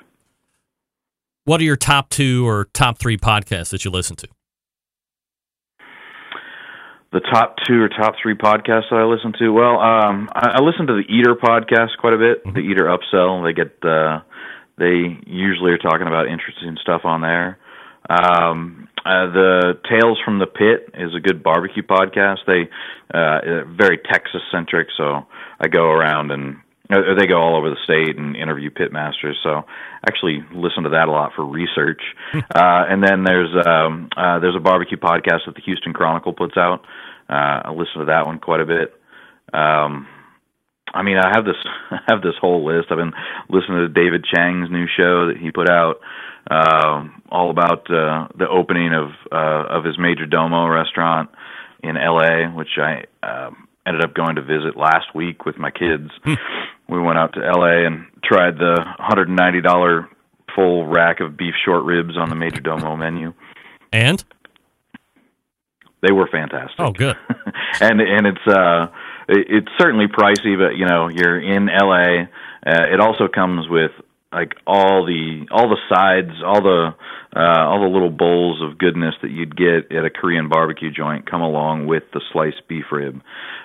What are your top 2 or top 3 podcasts that you listen to? The top 2 or top 3 podcasts that I listen to? Well, I listen to the Eater podcast quite a bit, the Eater Upsell. They usually are talking about interesting stuff on there. The Tales from the Pit is a good barbecue podcast. They are very Texas-centric, so I go around and they go all over the state and interview pitmasters, so I actually listen to that a lot for research. And then there's a barbecue podcast that the Houston Chronicle puts out. I listen to that one quite a bit. I have this whole list. I've been listening to David Chang's new show that he put out, all about the opening of his Major Domo restaurant in L.A., which I ended up going to visit last week with my kids. We went out to LA and tried the $190 full rack of beef short ribs on the Major Domo menu. And they were fantastic. Oh, good. and it's certainly pricey, but you know, you're in LA. It also comes with like all the sides, all the little bowls of goodness that you'd get at a Korean barbecue joint come along with the sliced beef rib.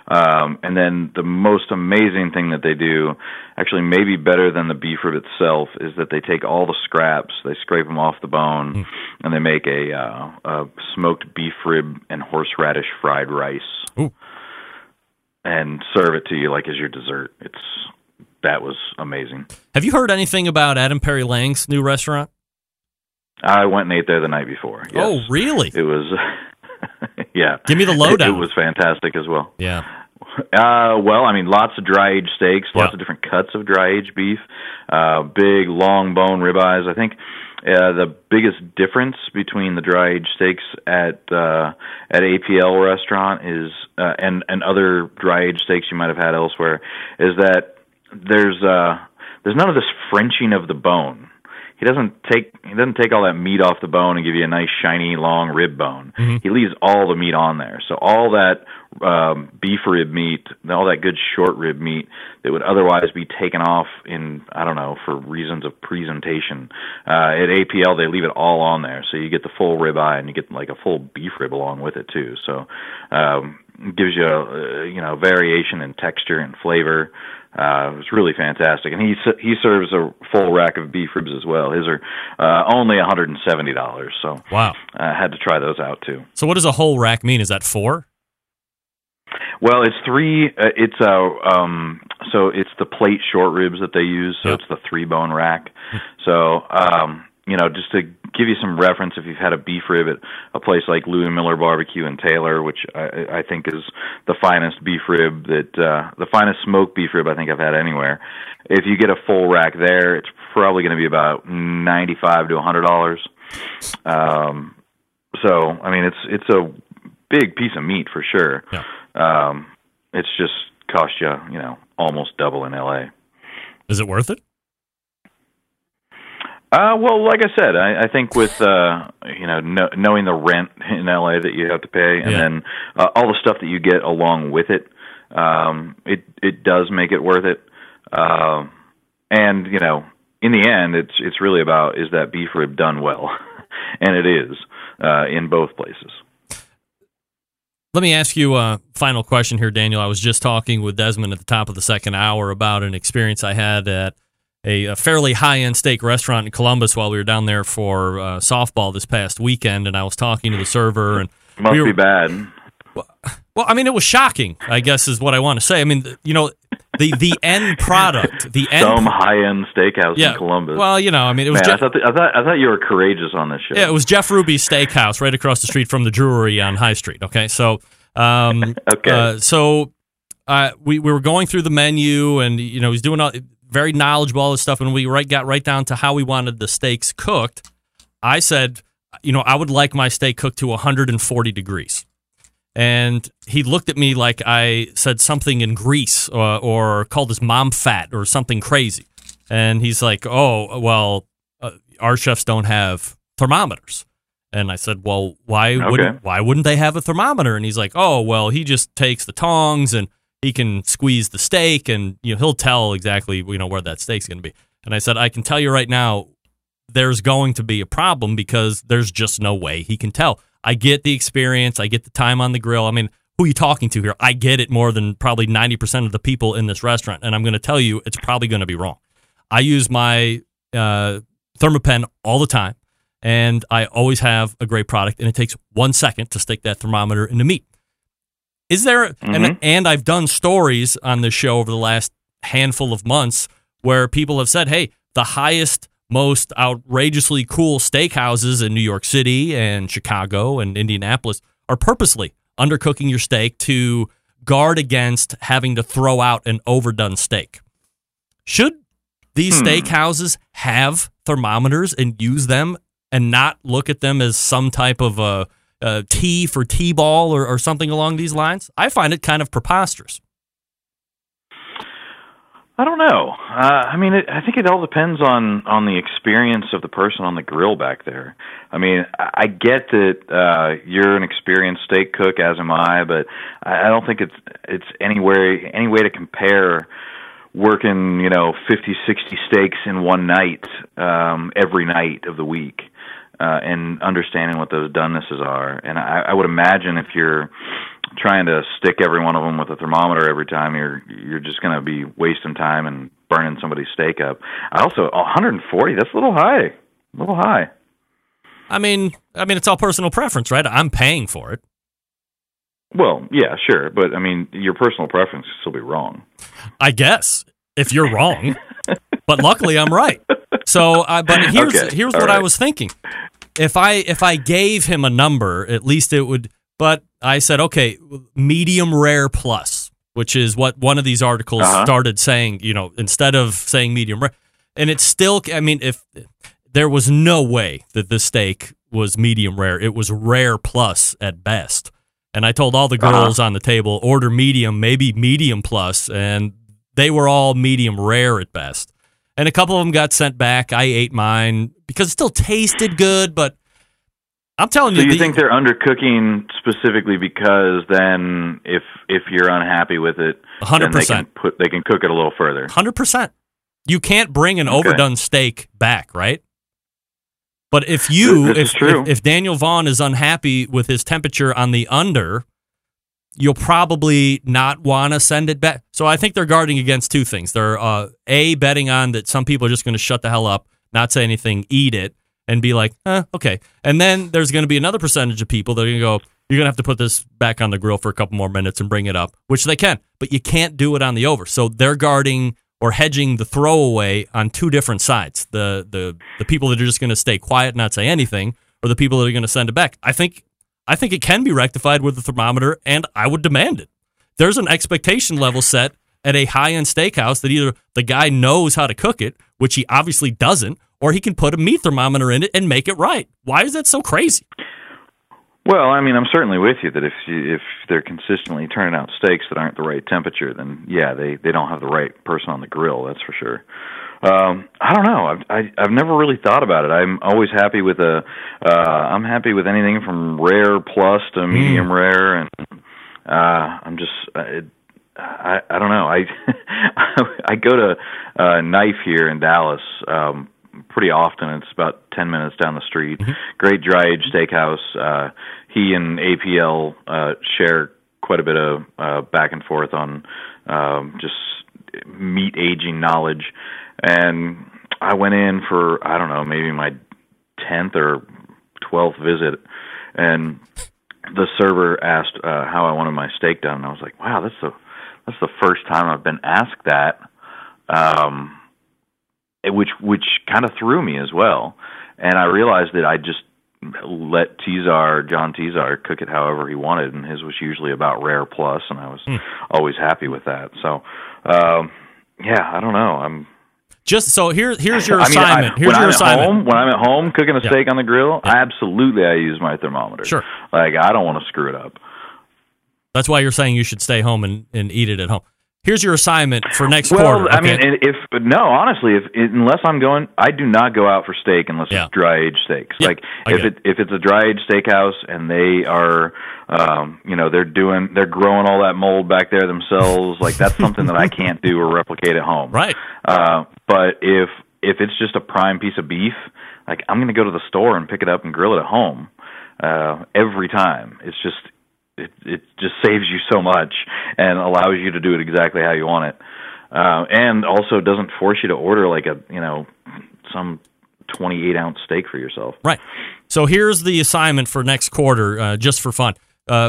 And then the most amazing thing that they do, actually maybe better than the beef rib itself, is that they take all the scraps, they scrape them off the bone, and they make a smoked beef rib and horseradish fried rice. Ooh. And serve it to you like as your dessert. That was amazing. Have you heard anything about Adam Perry Lang's new restaurant? I went and ate there the night before. Yes. Oh, really? It was, yeah. Give me the lowdown. It was fantastic as well. Yeah. Lots of dry-aged steaks, lots of different cuts of dry-aged beef, big, long bone ribeyes. I think the biggest difference between the dry-aged steaks at APL Restaurant is and other dry-aged steaks you might have had elsewhere is that there's none of this Frenching of the bone. He doesn't take all that meat off the bone and give you a nice shiny long rib bone. Mm-hmm. He leaves all the meat on there. So all that beef rib meat, all that good short rib meat that would otherwise be taken off in, I don't know, for reasons of presentation. At APL, they leave it all on there. So you get the full rib eye and you get like a full beef rib along with it too. So it gives you variation in texture and flavor. It was really fantastic, and he serves a full rack of beef ribs as well. His are only $170, so wow, I had to try those out too. So, what does a whole rack mean? Is that 4? Well, it's 3. So it's the plate short ribs that they use. So it's the 3-bone rack. So just to give you some reference if you've had a beef rib at a place like Louis Miller Barbecue in Taylor, which I think is the finest beef rib that the finest smoked beef rib I think I've had anywhere. If you get a full rack there, it's probably going to be about $95 to $100. So I mean, it's a big piece of meat for sure. Yeah. It's just cost you, you know, almost double in LA. Is it worth it? Well, like I said, I think with, you know, knowing the rent in LA that you have to pay and then all the stuff that you get along with it, it does make it worth it. And, you know, in the end, it's really about, is that beef rib done well? And it is, in both places. Let me ask you a final question here, Daniel. I was just talking with Desmond at the top of the second hour about an experience I had at a fairly high-end steak restaurant in Columbus while we were down there for softball this past weekend, and I was talking to the server. And Must be bad. Well, I mean, it was shocking, I guess, is what I want to say. I mean, you know, the end product. Some high-end steakhouse in Columbus. Well, you know, I mean, it was... I thought you were courageous on this show. Yeah, it was Jeff Ruby's Steakhouse right across the street from the Drury on High Street, okay? So, we were going through the menu, and, you know, he's doing all... very knowledgeable, all this stuff, and we got right down to how we wanted the steaks cooked. I said, you know, I would like my steak cooked to 140 degrees. And he looked at me like I said something in Greece or called his mom fat or something crazy. And he's like, oh, well, our chefs don't have thermometers. And I said, well, why wouldn't they have a thermometer? And he's like, oh, well, he just takes the tongs and he can squeeze the steak, and you know he'll tell exactly where that steak's going to be. And I said, I can tell you right now, there's going to be a problem because there's just no way he can tell. I get the experience, I get the time on the grill. I mean, who are you talking to here? I get it more than probably 90% of the people in this restaurant, and I'm going to tell you it's probably going to be wrong. I use my Thermapen all the time, and I always have a great product, and it takes 1 second to stick that thermometer into meat. Is there, and I've done stories on this show over the last handful of months where people have said, hey, the highest, most outrageously cool steakhouses in New York City and Chicago and Indianapolis are purposely undercooking your steak to guard against having to throw out an overdone steak. Should these steakhouses have thermometers and use them and not look at them as some type of a T for T-ball or something along these lines? I find it kind of preposterous. I don't know. I mean, I think it all depends on the experience of the person on the grill back there. I mean, I get that you're an experienced steak cook, as am I, but I don't think it's any way to compare working, 50, 60 steaks in one night every night of the week. And understanding what those donenesses are. And I would imagine if you're trying to stick every one of them with a thermometer every time, you're just going to be wasting time and burning somebody's steak up. I also, 140, that's a little high. I mean, it's all personal preference, right? I'm paying for it. Well, yeah, sure. But, I mean, your personal preference could still be wrong. I guess, if you're wrong. But luckily, I'm right. So, but here's what I was thinking. If I gave him a number, at least it would. But I said, okay, medium rare plus, which is what one of these articles started saying. Instead of saying medium rare, and it's still. I mean, if there was no way that the steak was medium rare, it was rare plus at best. And I told all the girls on the table, order medium, maybe medium plus, and they were all medium rare at best. And a couple of them got sent back. I ate mine because it still tasted good, but I'm telling you. So you think they're undercooking specifically because then if you're unhappy with it, 100%. They can cook it a little further. 100%. You can't bring an overdone steak back, right? But if Daniel Vaughn is unhappy with his temperature on the under, you'll probably not want to send it back. So I think they're guarding against two things. They're, A, betting on that some people are just going to shut the hell up, not say anything, eat it, and be like, okay. And then there's going to be another percentage of people that are going to go, you're going to have to put this back on the grill for a couple more minutes and bring it up, which they can. But you can't do it on the over. So they're guarding, or hedging the throwaway on two different sides. The people that are just going to stay quiet, not say anything, or the people that are going to send it back. I think it can be rectified with a thermometer, and I would demand it. There's an expectation level set at a high-end steakhouse that either the guy knows how to cook it, which he obviously doesn't, or he can put a meat thermometer in it and make it right. Why is that so crazy? Well, I mean, I'm certainly with you that if they're consistently turning out steaks that aren't the right temperature, then, yeah, they don't have the right person on the grill, that's for sure. I don't know. I've never really thought about it. I'm always happy with I'm happy with anything from rare plus to medium rare, and I'm just I don't know. I go to Knife here in Dallas pretty often. It's about 10 minutes down the street. Mm-hmm. Great dry aged steakhouse. He and APL share quite a bit of back and forth on just meat aging knowledge. And I went in for, I don't know, maybe my 10th or 12th visit, and the server asked how I wanted my steak done. And I was like, wow, that's the first time I've been asked that, which kind of threw me as well. And I realized that I just let John Tizar cook it however he wanted, and his was usually about rare plus, and I was always happy with that. So, yeah, I don't know. Here's your assignment. When I'm at home cooking a steak on the grill, absolutely I use my thermometer. Sure. Like, I don't want to screw it up. That's why you're saying you should stay home and eat it at home. Here's your assignment for next quarter. Okay? I mean, unless I'm going, I do not go out for steak unless it's dry aged steaks. Yeah, like if it's a dry aged steakhouse and they are, they're growing all that mold back there themselves. Like, that's something that I can't do or replicate at home. Right. But if it's just a prime piece of beef, like, I'm going to go to the store and pick it up and grill it at home every time. It's just. It just saves you so much and allows you to do it exactly how you want it, and also doesn't force you to order like some 28-ounce steak for yourself. Right. So here's the assignment for next quarter, just for fun.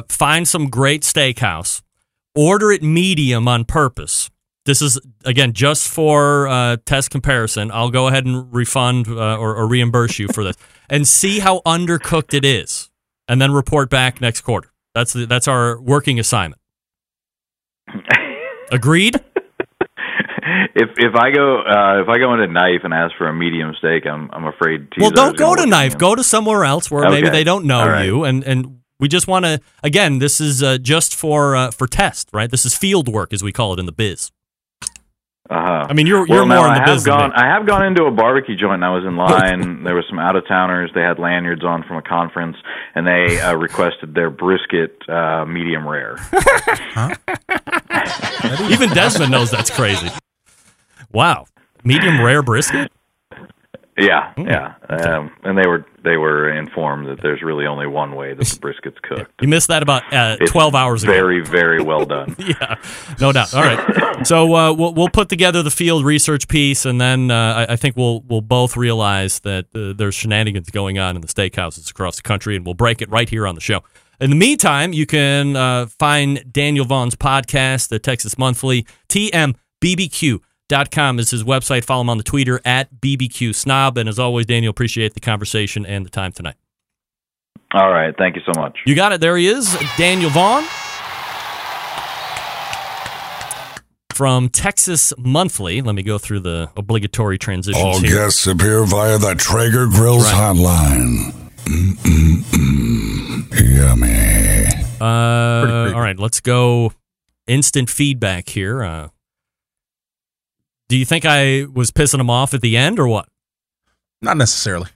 Find some great steakhouse, order it medium on purpose. This is again just for test comparison. I'll go ahead and refund or reimburse you for this, and see how undercooked it is, and then report back next quarter. That's our working assignment. Agreed? If I go into Knife and ask for a medium steak, I'm afraid to. Well, don't go to Knife. Go to somewhere else where maybe they don't know you, and we just want to. Again, this is just for test, right? This is field work, as we call it in the biz. I mean, you're more in the business. I have gone into a barbecue joint, and I was in line. There were some out-of-towners. They had lanyards on from a conference, and they requested their brisket medium rare. Huh? Even Desmond knows that's crazy. Wow. Medium rare brisket? Yeah, yeah. And they were informed that there's really only one way that the brisket's cooked. You missed that about 12 hours ago. Very, very well done. Yeah, no doubt. All right. So we'll put together the field research piece, and then I think we'll both realize that there's shenanigans going on in the steakhouses across the country, and we'll break it right here on the show. In the meantime, you can find Daniel Vaughn's podcast, the Texas Monthly, TMBBQ.com is his website. Follow him on the Twitter at BBQ Snob. And as always, Daniel, appreciate the conversation and the time tonight. All right. Thank you so much. You got it. There he is, Daniel Vaughn from Texas Monthly. Let me go through the obligatory transitions. All here. Guests appear via the Traeger Grills hotline. Yummy. All right. Let's go instant feedback here. Do you think I was pissing him off at the end or what? Not necessarily.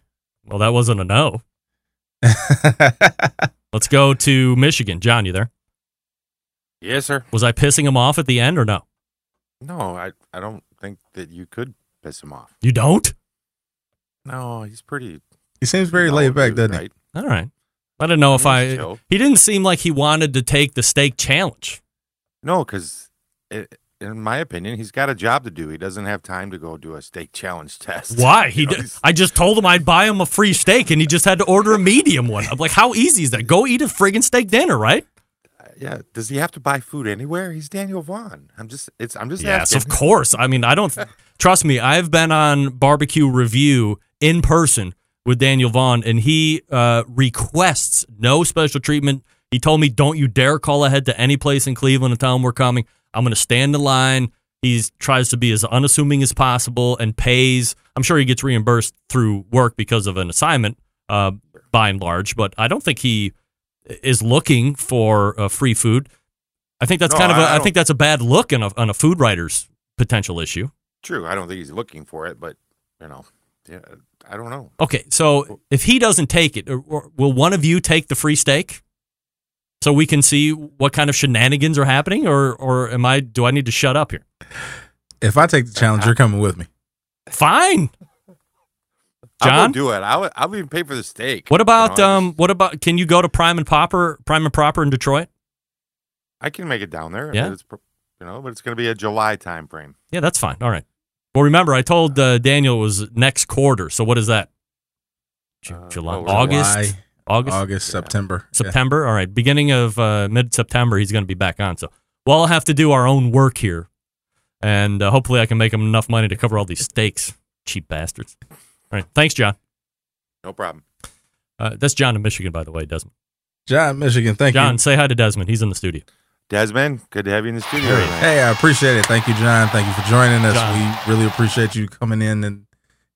Well, that wasn't a no. Let's go to Michigan. John, you there? Yes, sir. Was I pissing him off at the end or no? No, I don't think that you could piss him off. You don't? No, he's pretty... He seems very laid back, doesn't he? All right. I don't know if I... He didn't seem like he wanted to take the steak challenge. No, because... In my opinion, he's got a job to do. He doesn't have time to go do a steak challenge test. Why? I just told him I'd buy him a free steak, and he just had to order a medium one. I'm like, how easy is that? Go eat a friggin' steak dinner, right? Yeah. Does he have to buy food anywhere? He's Daniel Vaughn. I'm just asking. Yes, of course. I mean, I don't trust me. I've been on Barbecue Review in person with Daniel Vaughn, and he requests no special treatment. He told me, don't you dare call ahead to any place in Cleveland and tell him we're coming. I'm going to stand in line. He tries to be as unassuming as possible and pays. I'm sure he gets reimbursed through work because of an assignment, by and large, but I don't think he is looking for free food. I think that's I think that's a bad look on a food writer's potential issue. True. I don't think he's looking for it, but, you know, yeah, I don't know. Okay, so if he doesn't take it, will one of you take the free steak? So we can see what kind of shenanigans are happening, or do I need to shut up here? If I take the challenge, you're coming with me. Fine, John, I'll do it. I'll even pay for the steak. What about Can you go to Prime and Proper in Detroit? I can make it down there. Yeah, but it's going to be a July time frame. Yeah, that's fine. All right. Well, remember I told Daniel it was next quarter. So what is that? July, August. August, yeah. September. Yeah. All right. Beginning of mid-September, he's going to be back on. So we'll all have to do our own work here, and hopefully I can make him enough money to cover all these steaks. Cheap bastards. All right. Thanks, John. No problem. That's John in Michigan, by the way, Desmond. John, Michigan. Thank you. John, say hi to Desmond. He's in the studio. Desmond, good to have you in the studio. Hey, I appreciate it. Thank you, John. Thank you for joining us. John. We really appreciate you coming in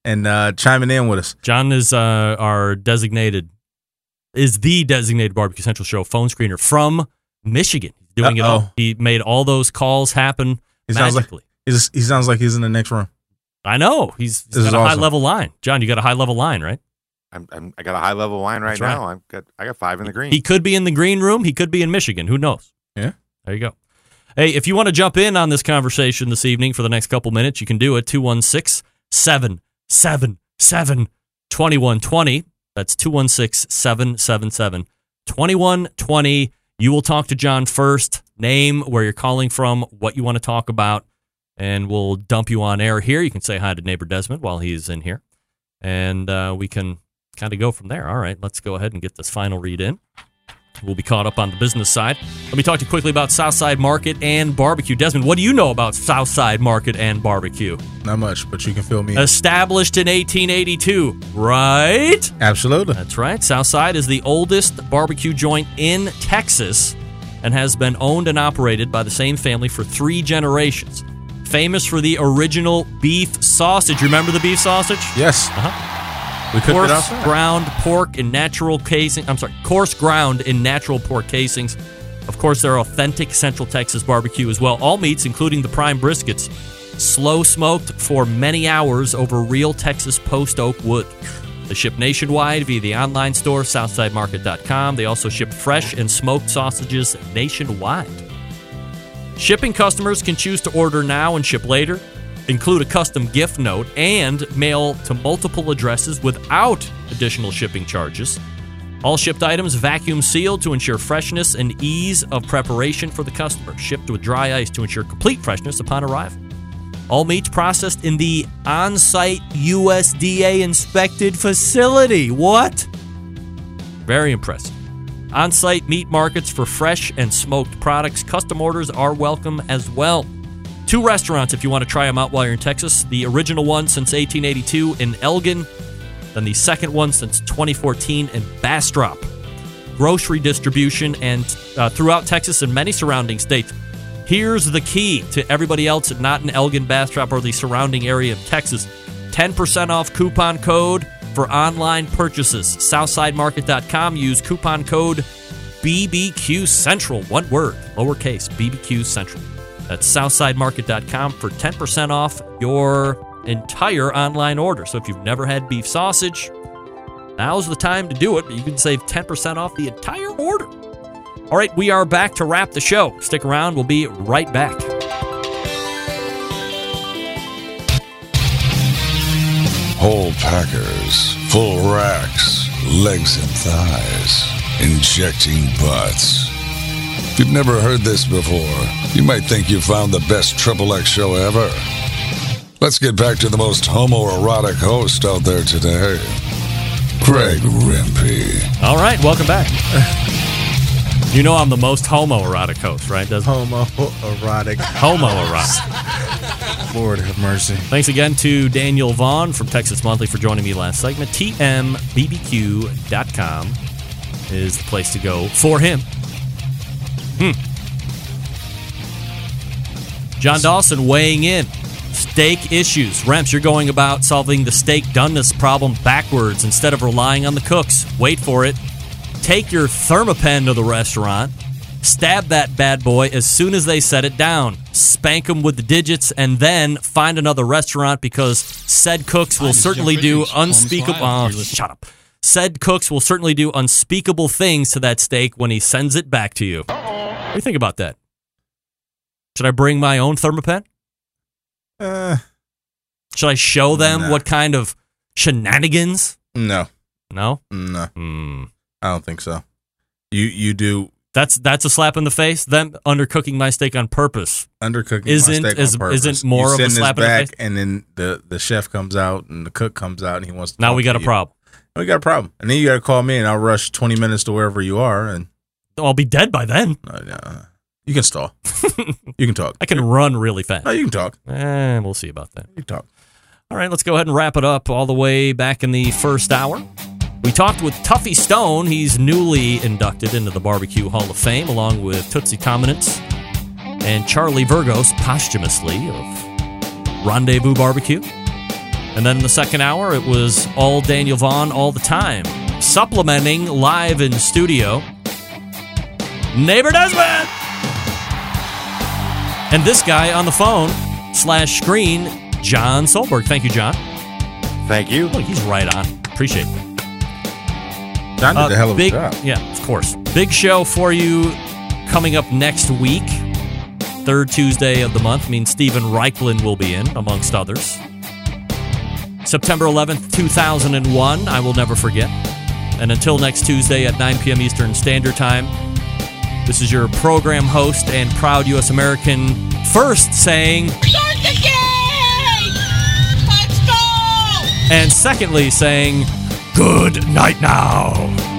and chiming in with us. John is the designated Barbecue Central Show phone screener from Michigan. Doing it all. He made all those calls happen magically. He sounds like he's in the next room. I know. He's got a high-level line. John, you got a high-level line, right? I got a high-level line right now. I got five in the green. He could be in the green room. He could be in Michigan. Who knows? Yeah. There you go. Hey, if you want to jump in on this conversation this evening for the next couple minutes, you can do it. 216-777-2120. That's 216-777-2120. You will talk to John first. Name, where you're calling from, what you want to talk about, and we'll dump you on air here. You can say hi to neighbor Desmond while he's in here, and we can kind of go from there. All right, let's go ahead and get this final read in. We'll be caught up on the business side. Let me talk to you quickly about Southside Market and Barbecue. Desmond, what do you know about Southside Market and Barbecue? Not much, but you can fill me in. Established in 1882, right? Absolutely. That's right. Southside is the oldest barbecue joint in Texas and has been owned and operated by the same family for 3 generations. Famous for the original beef sausage. Remember the beef sausage? Yes. Uh-huh. Coarse ground pork in natural casing. I'm sorry, coarse ground in natural pork casings. Of course, there are authentic Central Texas barbecue as well. All meats, including the prime briskets, slow smoked for many hours over real Texas post oak wood. They ship nationwide via the online store, southsidemarket.com. They also ship fresh and smoked sausages nationwide. Shipping customers can choose to order now and ship later. Include a custom gift note and mail to multiple addresses without additional shipping charges. All shipped items vacuum sealed to ensure freshness and ease of preparation for the customer. Shipped with dry ice to ensure complete freshness upon arrival. All meats processed in the on-site USDA inspected facility. What? Very impressive. On-site meat markets for fresh and smoked products. Custom orders are welcome as well. 2 restaurants if you want to try them out while you're in Texas. The original one since 1882 in Elgin, then the second one since 2014 in Bastrop. Grocery distribution and throughout Texas and many surrounding states. Here's the key to everybody else not in Elgin, Bastrop, or the surrounding area of Texas. 10% off coupon code for online purchases. Southsidemarket.com. Use coupon code BBQ Central. One word, lowercase, BBQ Central. That's southsidemarket.com for 10% off your entire online order. So if you've never had beef sausage, now's the time to do it. You can save 10% off the entire order. All right, we are back to wrap the show. Stick around. We'll be right back. Whole packers, full racks, legs and thighs, injecting butts. If you've never heard this before, you might think you found the best Triple X show ever. Let's get back to the most homoerotic host out there today, Greg Rempe. All right, welcome back. You know I'm the most homoerotic host, right? Homoerotic. Homoerotic. Lord have mercy. Thanks again to Daniel Vaughn from Texas Monthly for joining me last segment. TMBBQ.com is the place to go for him. John Dawson weighing in. Steak issues. Remps, you're going about solving the steak doneness problem backwards instead of relying on the cooks. Wait for it. Take your Thermapen to the restaurant. Stab that bad boy as soon as they set it down. Spank them with the digits and then find another restaurant because said cooks will certainly do unspeakable... Oh, shut up. Said cooks will certainly do unspeakable things to that steak when he sends it back to you. What do you think about that? Should I bring my own Thermapen? Should I show them what kind of shenanigans? No. No? No. I don't think so. You do. That's a slap in the face. Them undercooking my steak on purpose. Isn't more of a slap in the face. And then the chef comes out and the cook comes out and he wants to. Now we got a problem. We got a problem. And then you got to call me and I'll rush 20 minutes to wherever you are. And I'll be dead by then. You can stall. You can talk. I can run really fast. No, you can talk. We'll see about that. You can talk. All right, let's go ahead and wrap it up all the way back in the first hour. We talked with Tuffy Stone. He's newly inducted into the Barbecue Hall of Fame, along with Tootsie Tomanetz and Charlie Vergos, posthumously, of Rendezvous Barbecue. And then in the second hour, it was all Daniel Vaughn all the time, supplementing live in studio, Neighbor Desmond! And this guy on the phone / screen, John Solberg. Thank you, John. Thank you. Look, he's right on. Appreciate it. John did a hell of a job. Yeah, of course. Big show for you coming up next week. Third Tuesday of the month means Steven Reichlin will be in, amongst others. September 11th, 2001. I will never forget. And until next Tuesday at 9 p.m. Eastern Standard Time, this is your program host and proud U.S. American first saying... Start the game! Let's go! And secondly saying, good night now!